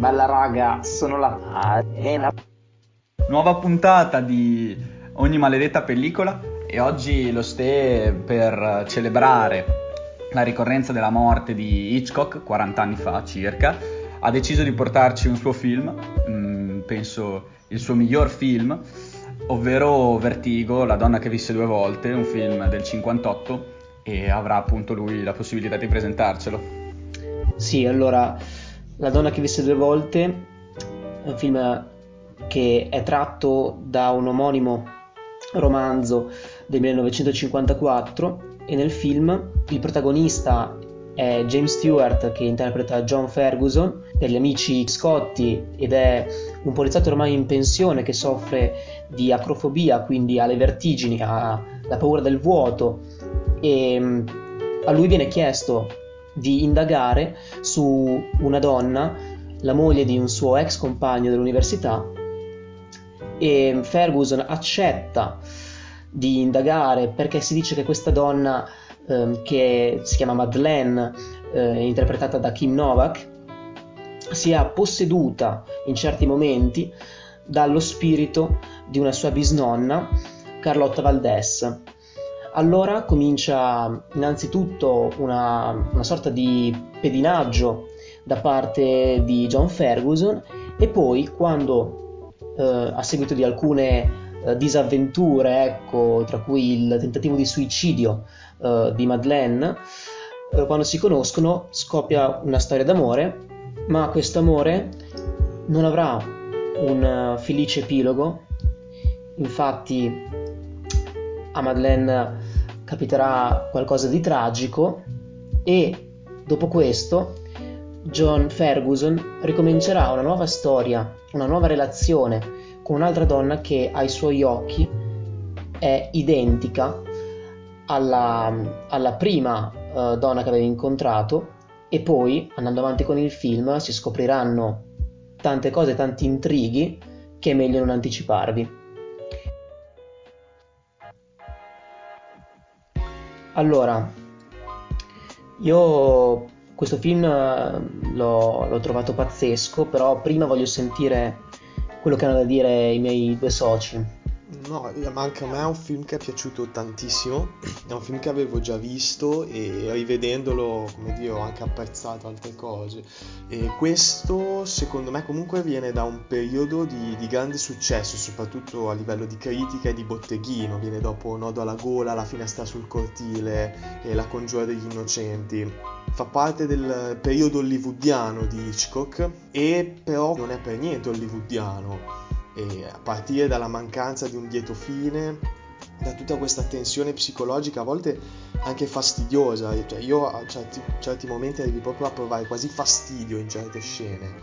Bella raga, sono la Elena. Nuova puntata di Ogni maledetta pellicola e oggi lo Ste, per celebrare la ricorrenza della morte di Hitchcock 40 anni fa circa, ha deciso di portarci un suo film, penso il suo miglior film, ovvero Vertigo, La donna che visse due volte, un film del 58, e avrà appunto lui la possibilità di presentarcelo. Sì, allora, La donna che visse due volte è un film che è tratto da un omonimo romanzo del 1954 e nel film il protagonista è James Stewart, che interpreta John Ferguson, degli amici scotti, ed è un poliziotto ormai in pensione che soffre di acrofobia, quindi ha le vertigini, ha la paura del vuoto, e a lui viene chiesto di indagare su una donna, la moglie di un suo ex compagno dell'università, e Ferguson accetta di indagare perché si dice che questa donna, che si chiama Madeleine, interpretata da Kim Novak, sia posseduta in certi momenti dallo spirito di una sua bisnonna, Carlotta Valdés. Allora comincia innanzitutto una sorta di pedinaggio da parte di John Ferguson, e poi quando a seguito di alcune disavventure, ecco, tra cui il tentativo di suicidio di Madeleine, quando si conoscono scoppia una storia d'amore, ma questo amore non avrà un felice epilogo. Infatti a Madeleine capiterà qualcosa di tragico e dopo questo John Ferguson ricomincerà una nuova storia, una nuova relazione con un'altra donna che ai suoi occhi è identica alla prima donna che aveva incontrato, e poi andando avanti con il film si scopriranno tante cose, tanti intrighi che è meglio non anticiparvi. Allora, io questo film l'ho trovato pazzesco, però prima voglio sentire quello che hanno da dire i miei due soci. No, ma anche a me è un film che è piaciuto tantissimo, è un film che avevo già visto e rivedendolo, come dire, ho anche apprezzato altre cose. E questo secondo me comunque viene da un periodo di grande successo, soprattutto a livello di critica e di botteghino, viene dopo Nodo alla gola, La finestra sul cortile e La congiura degli innocenti. Fa parte del periodo hollywoodiano di Hitchcock e però non è per niente hollywoodiano. E a partire dalla mancanza di un lieto fine, da tutta questa tensione psicologica, a volte anche fastidiosa, cioè io a certi momenti arrivo proprio a provare quasi fastidio in certe scene.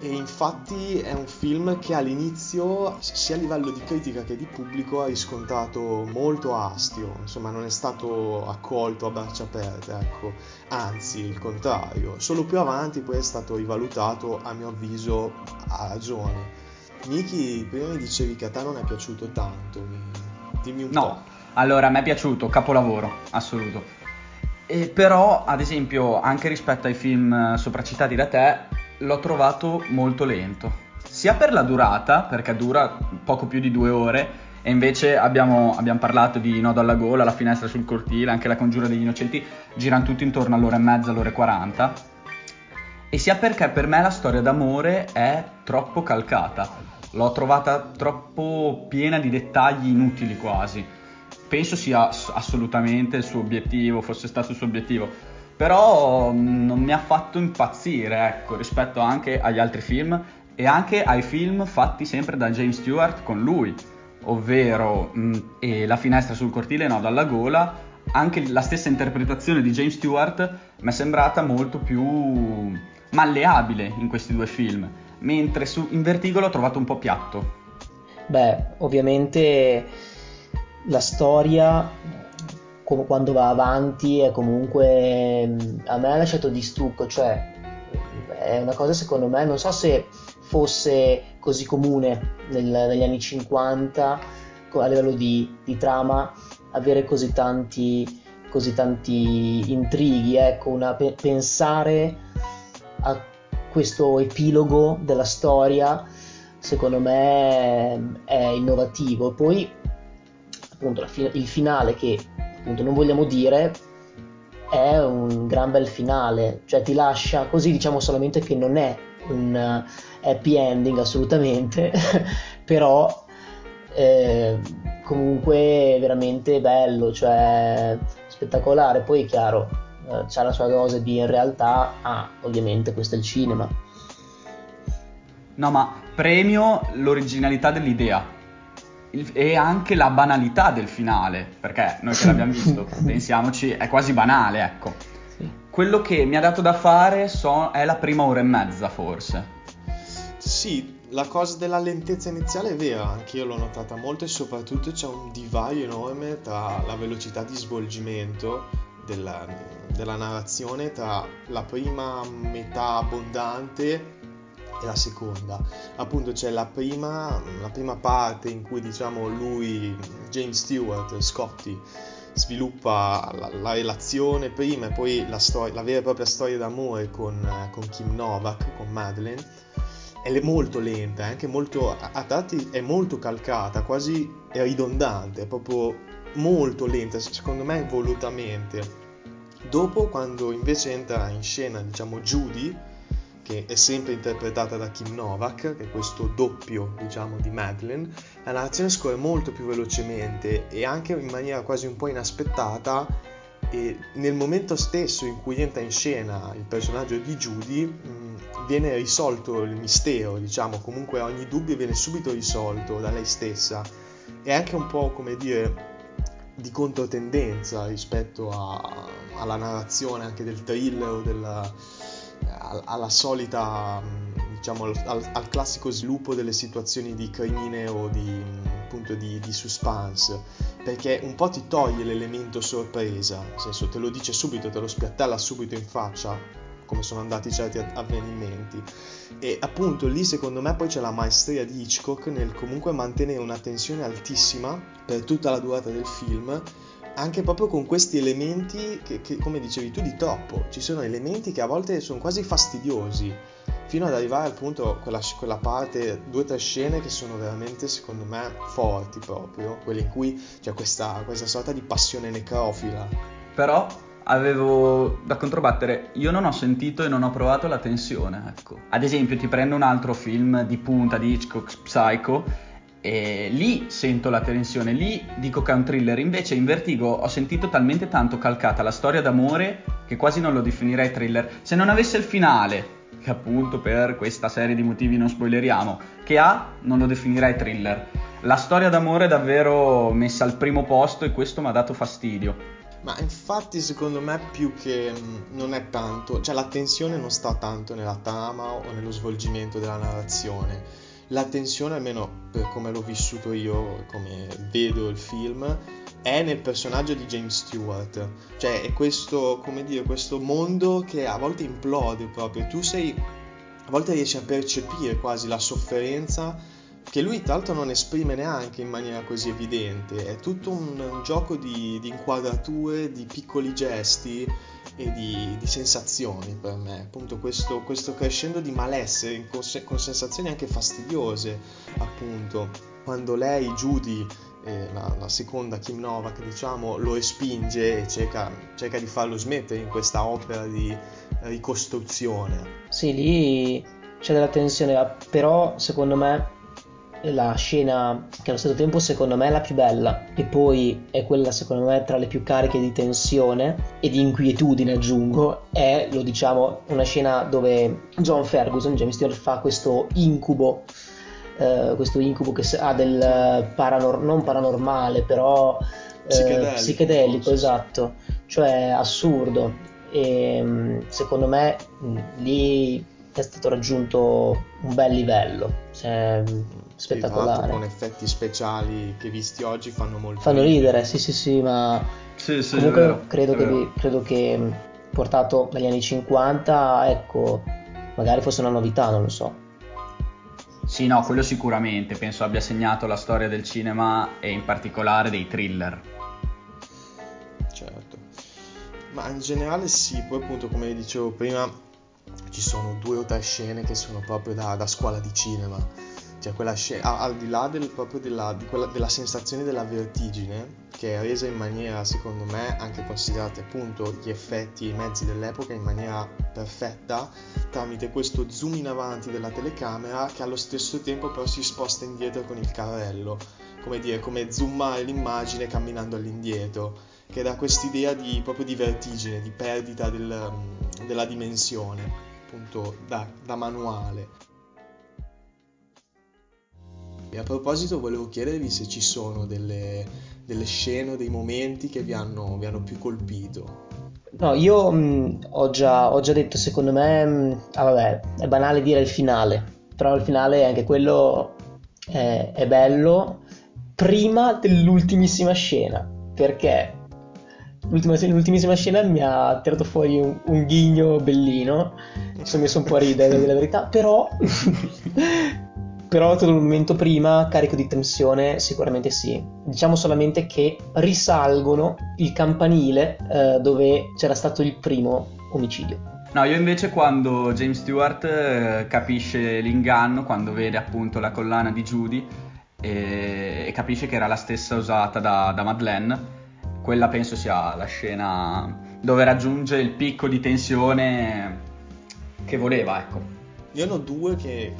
E infatti è un film che all'inizio, sia a livello di critica che di pubblico, ha riscontrato molto astio, insomma non è stato accolto a braccia aperte, ecco, anzi il contrario. Solo più avanti poi è stato rivalutato, a mio avviso a ragione. Miki, prima mi dicevi che a te non è piaciuto tanto, dimmi un po'. No, allora, a me è piaciuto, capolavoro, assoluto. E però, ad esempio, anche rispetto ai film sopracitati da te, l'ho trovato molto lento. Sia per la durata, perché dura poco più di 2 ore, e invece abbiamo parlato di Nodo alla gola, La finestra sul cortile, anche La congiura degli innocenti, girano tutti intorno all'ora e mezza, all'ora e 40. E sia perché per me la storia d'amore è troppo calcata. L'ho trovata troppo piena di dettagli inutili quasi. Penso sia assolutamente il suo obiettivo, fosse stato il suo obiettivo. Però non mi ha fatto impazzire, ecco, rispetto anche agli altri film e anche ai film fatti sempre da James Stewart con lui, ovvero La finestra sul cortile, Nodo alla gola. Anche la stessa interpretazione di James Stewart mi è sembrata molto più malleabile in questi 2 film. Mentre in Vertigo l'ho trovato un po' piatto. Beh, ovviamente la storia quando va avanti è comunque, a me ha lasciato di stucco, cioè è una cosa, secondo me, non so se fosse così comune negli anni 50 a livello di trama avere così tanti intrighi, ecco, pensare a questo epilogo della storia secondo me è innovativo. E poi appunto il finale, che appunto non vogliamo dire, è un gran bel finale, cioè ti lascia così, diciamo solamente che non è un happy ending assolutamente, però comunque veramente bello, cioè spettacolare. Poi è chiaro, c'ha la sua dose di in realtà, ovviamente questo è il cinema. No, ma premio l'originalità dell'idea e anche la banalità del finale, perché noi che l'abbiamo visto, pensiamoci, è quasi banale, ecco. Sì. Quello che mi ha dato da fare è la prima ora e mezza, forse. Sì, la cosa della lentezza iniziale è vera, anch'io l'ho notata molto, e soprattutto c'è un divario enorme tra la velocità di svolgimento della narrazione tra la prima metà abbondante e la seconda. Appunto c'è la prima parte in cui, diciamo, lui, James Stewart, Scotty, sviluppa la relazione prima e poi la vera e propria storia d'amore con Kim Novak, con Madeleine. È molto lenta, è anche molto, a tratti è molto calcata, quasi è ridondante, è proprio molto lenta, secondo me volutamente. Dopo, quando invece entra in scena, diciamo, Judy, che è sempre interpretata da Kim Novak, che è questo doppio, diciamo, di Madeleine, la narrazione scorre molto più velocemente e anche in maniera quasi un po' inaspettata. E nel momento stesso in cui entra in scena il personaggio di Judy, viene risolto il mistero, diciamo, comunque ogni dubbio viene subito risolto da lei stessa. È anche un po', come dire, di controtendenza rispetto alla narrazione anche del thriller o alla solita, diciamo, al classico sviluppo delle situazioni di crimine o di, appunto, di suspense, perché un po' ti toglie l'elemento sorpresa, nel senso te lo dice subito, te lo spiattella subito in faccia come sono andati certi avvenimenti. E appunto lì secondo me poi c'è la maestria di Hitchcock nel comunque mantenere una tensione altissima per tutta la durata del film, anche proprio con questi elementi che come dicevi tu, di troppo. Ci sono elementi che a volte sono quasi fastidiosi, fino ad arrivare appunto a quella parte, 2 o 3 scene che sono veramente secondo me forti, proprio quelle in cui c'è questa sorta di passione necrofila. Però avevo da controbattere, io non ho sentito e non ho provato la tensione, ecco. Ad esempio ti prendo un altro film di punta di Hitchcock, Psycho, e lì sento la tensione, lì dico che è un thriller. Invece in Vertigo ho sentito talmente tanto calcata la storia d'amore che quasi non lo definirei thriller, se non avesse il finale, che appunto per questa serie di motivi non spoileriamo, che non lo definirei thriller. La storia d'amore è davvero messa al primo posto e questo mi ha dato fastidio. Ma infatti secondo me più che non è tanto, cioè la tensione non sta tanto nella trama o nello svolgimento della narrazione. La tensione, almeno per come l'ho vissuto io, come vedo il film, è nel personaggio di James Stewart. Cioè è questo, come dire, questo mondo che a volte implode proprio. A volte riesci a percepire quasi la sofferenza che lui tra l'altro non esprime neanche in maniera così evidente. È tutto un gioco di inquadrature, di piccoli gesti e di sensazioni per me. Appunto questo crescendo di malessere con sensazioni anche fastidiose, appunto. Quando lei, Judy, la seconda Kim Novak, diciamo, lo respinge e cerca di farlo smettere in questa opera di ricostruzione. Sì, lì c'è della tensione, però secondo me la scena che allo stesso tempo secondo me è la più bella, e poi è quella secondo me tra le più cariche di tensione e di inquietudine, aggiungo, è, lo diciamo, una scena dove John Ferguson, James Stewart, fa questo incubo che ha del non paranormale, però psichedelico, esatto, cioè assurdo. E secondo me lì è stato raggiunto un bel livello, cioè spettacolare, con effetti speciali che visti oggi fanno ridere. Sì, ma sì, comunque vero, credo che portato dagli anni 50, ecco, magari fosse una novità, non lo so. Sì, no, quello sicuramente, penso abbia segnato la storia del cinema e in particolare dei thriller. Certo, ma in generale sì. Poi appunto, come dicevo prima, ci sono due o tre scene che sono proprio da scuola di cinema, cioè quella scena, al di là della sensazione della vertigine, che è resa in maniera, secondo me, anche considerate appunto gli effetti e i mezzi dell'epoca in maniera perfetta, tramite questo zoom in avanti della telecamera che allo stesso tempo però si sposta indietro con il carrello, come dire, come zoomare l'immagine camminando all'indietro, che dà quest'idea proprio di vertigine, di perdita della dimensione, appunto da manuale. E a proposito volevo chiedervi se ci sono delle scene o dei momenti che vi hanno più colpito. No, io ho già detto, secondo me, è banale dire il finale, però il finale anche quello è bello prima dell'ultimissima scena, perché l'ultimissima scena mi ha tirato fuori un ghigno bellino, mi sono messo un po' a ridere, della verità, però tutto il momento prima, carico di tensione, sicuramente sì. Diciamo solamente che risalgono il campanile dove c'era stato il primo omicidio. No, io invece quando James Stewart capisce l'inganno, quando vede appunto la collana di Judy e capisce che era la stessa usata da Madeleine, quella penso sia la scena dove raggiunge il picco di tensione che voleva, ecco. Io ne ho due che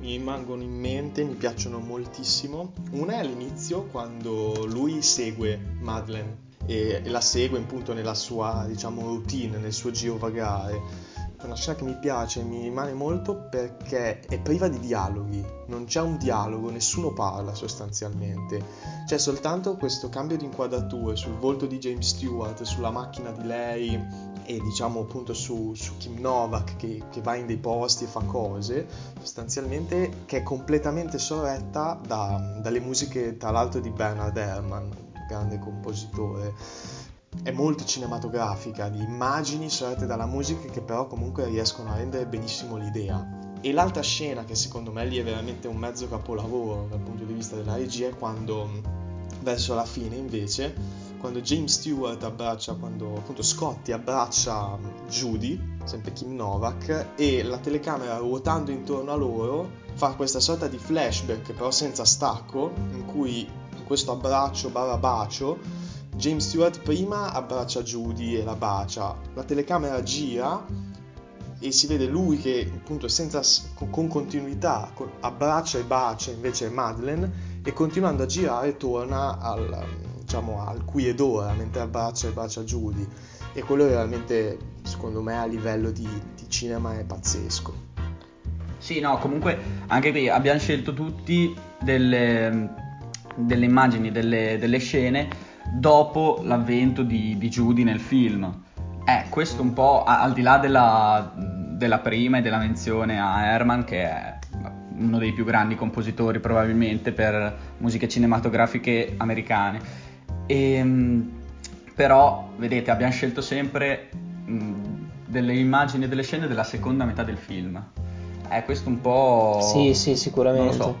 mi rimangono in mente, mi piacciono moltissimo. Una è all'inizio, quando lui segue Madeleine e la segue appunto nella sua, diciamo, routine, nel suo girovagare. È una scena che mi piace, mi rimane molto perché è priva di dialoghi, non c'è un dialogo, nessuno parla sostanzialmente. C'è soltanto questo cambio di inquadrature sul volto di James Stewart, sulla macchina di lei, e diciamo appunto su Kim Novak che va in dei posti e fa cose, sostanzialmente, che è completamente sorretta dalle musiche, tra l'altro, di Bernard Herrmann, grande compositore. È molto cinematografica, di immagini sorrette dalla musica che però comunque riescono a rendere benissimo l'idea. E l'altra scena, che secondo me lì è veramente un mezzo capolavoro dal punto di vista della regia, è quando verso la fine invece, quando James Stewart abbraccia, quando appunto Scotty abbraccia Judy, sempre Kim Novak, e la telecamera ruotando intorno a loro fa questa sorta di flashback però senza stacco, in cui in questo abbraccio barra bacio James Stewart prima abbraccia Judy e la bacia, la telecamera gira e si vede lui che appunto senza, con continuità, abbraccia e bacia invece Madeleine, e continuando a girare torna al qui ed ora, mentre abbraccia e bacia Judy, e quello veramente, secondo me, a livello di cinema è pazzesco. Sì, no, comunque anche qui abbiamo scelto tutti delle immagini, delle scene dopo l'avvento di Judy nel film. Questo un po', al di là della prima e della menzione a Herrmann, che è uno dei più grandi compositori probabilmente per musiche cinematografiche americane. Però vedete, abbiamo scelto sempre delle immagini e delle scene della seconda metà del film. Questo un po'... Sì, sicuramente. Non lo so.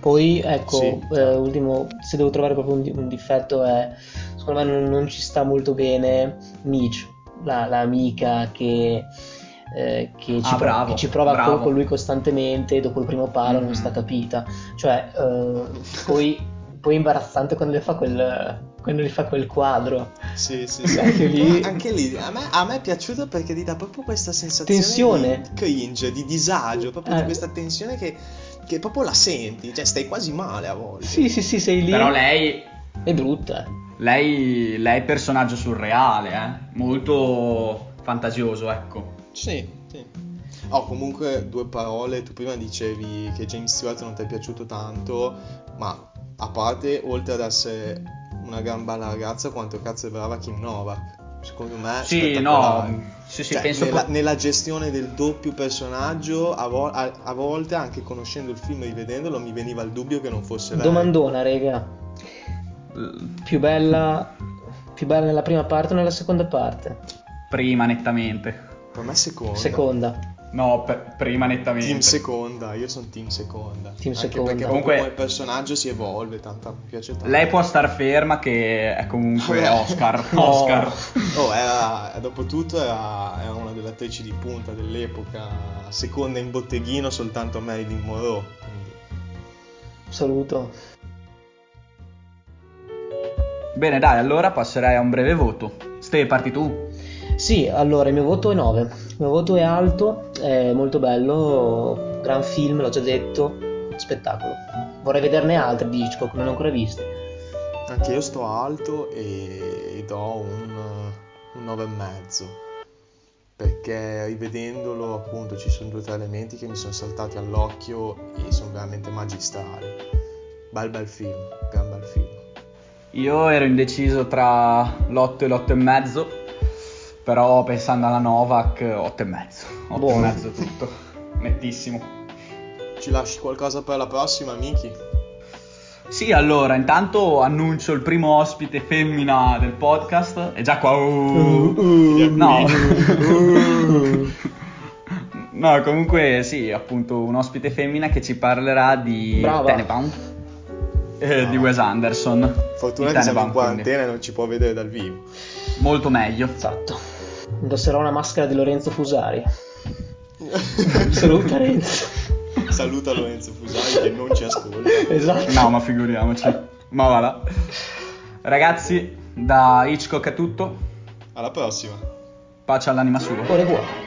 Poi, ecco, sì. Ultimo, se devo trovare proprio un difetto, è, secondo me non ci sta molto bene Mitch, l'amica che ci prova con lui costantemente, dopo il primo palo non sta capita. Cioè, poi imbarazzante quando le fa quel quadro. Sì. Anche lì a me è piaciuto perché ti dà proprio questa sensazione di cringe, di disagio, proprio di questa tensione che proprio la senti, cioè stai quasi male a volte. Sì, sei lì. Però lei è brutta. Lei è personaggio surreale, molto fantasioso, ecco. Sì. Comunque, due parole, tu prima dicevi che James Stewart non ti è piaciuto tanto, ma a parte, oltre ad essere una gran bella ragazza, quanto cazzo è brava Kim Novak, secondo me. Sì, no, sì, cioè, penso nella gestione del doppio personaggio, a volte, anche conoscendo il film e rivedendolo, mi veniva il dubbio che non fosse lei. Domandona, rega, più bella nella prima parte o nella seconda parte? Prima, nettamente. Per me seconda. No, prima nettamente. Team seconda, io sono team seconda. Team anche seconda. Perché comunque il personaggio si evolve, tanto piace tanto. Lei può star ferma che è comunque Oscar. No. Oscar. Oh, era, dopo tutto era una delle attrici di punta dell'epoca, seconda in botteghino soltanto a Marilyn Monroe. Quindi. Saluto. Bene, dai, allora passerai a un breve voto. Ste, parti tu. Sì, allora il mio voto è 9. Il mio voto è alto, è molto bello, gran film, l'ho già detto, spettacolo. Vorrei vederne altri di Hitchcock, non ne ho ancora visti. Anche io sto alto e do un 9,5, perché rivedendolo appunto ci sono 2 o 3 elementi che mi sono saltati all'occhio e sono veramente magistrali. Bel film, gran bel film. Io ero indeciso tra l'8 e l'8,5, però pensando alla Novak 8,5. 8,5 tutto, nettissimo. Ci lasci qualcosa per la prossima, Miki? Sì, allora, intanto annuncio il primo ospite femmina del podcast. È già qua. No, comunque sì, appunto un ospite femmina che ci parlerà di Tenenbaum. Di Wes Anderson. Fortuna che siamo in quarantena e non ci può vedere dal vivo. Molto meglio. Esatto. Indosserò una maschera di Lorenzo Fusari. Saluta Renzo. Saluta Lorenzo Fusari che non ci ascolta. Esatto. No, ma figuriamoci. Ma va là. Ragazzi, da Hitchcock è tutto. Alla prossima. Pace all'anima sua. Au revoir.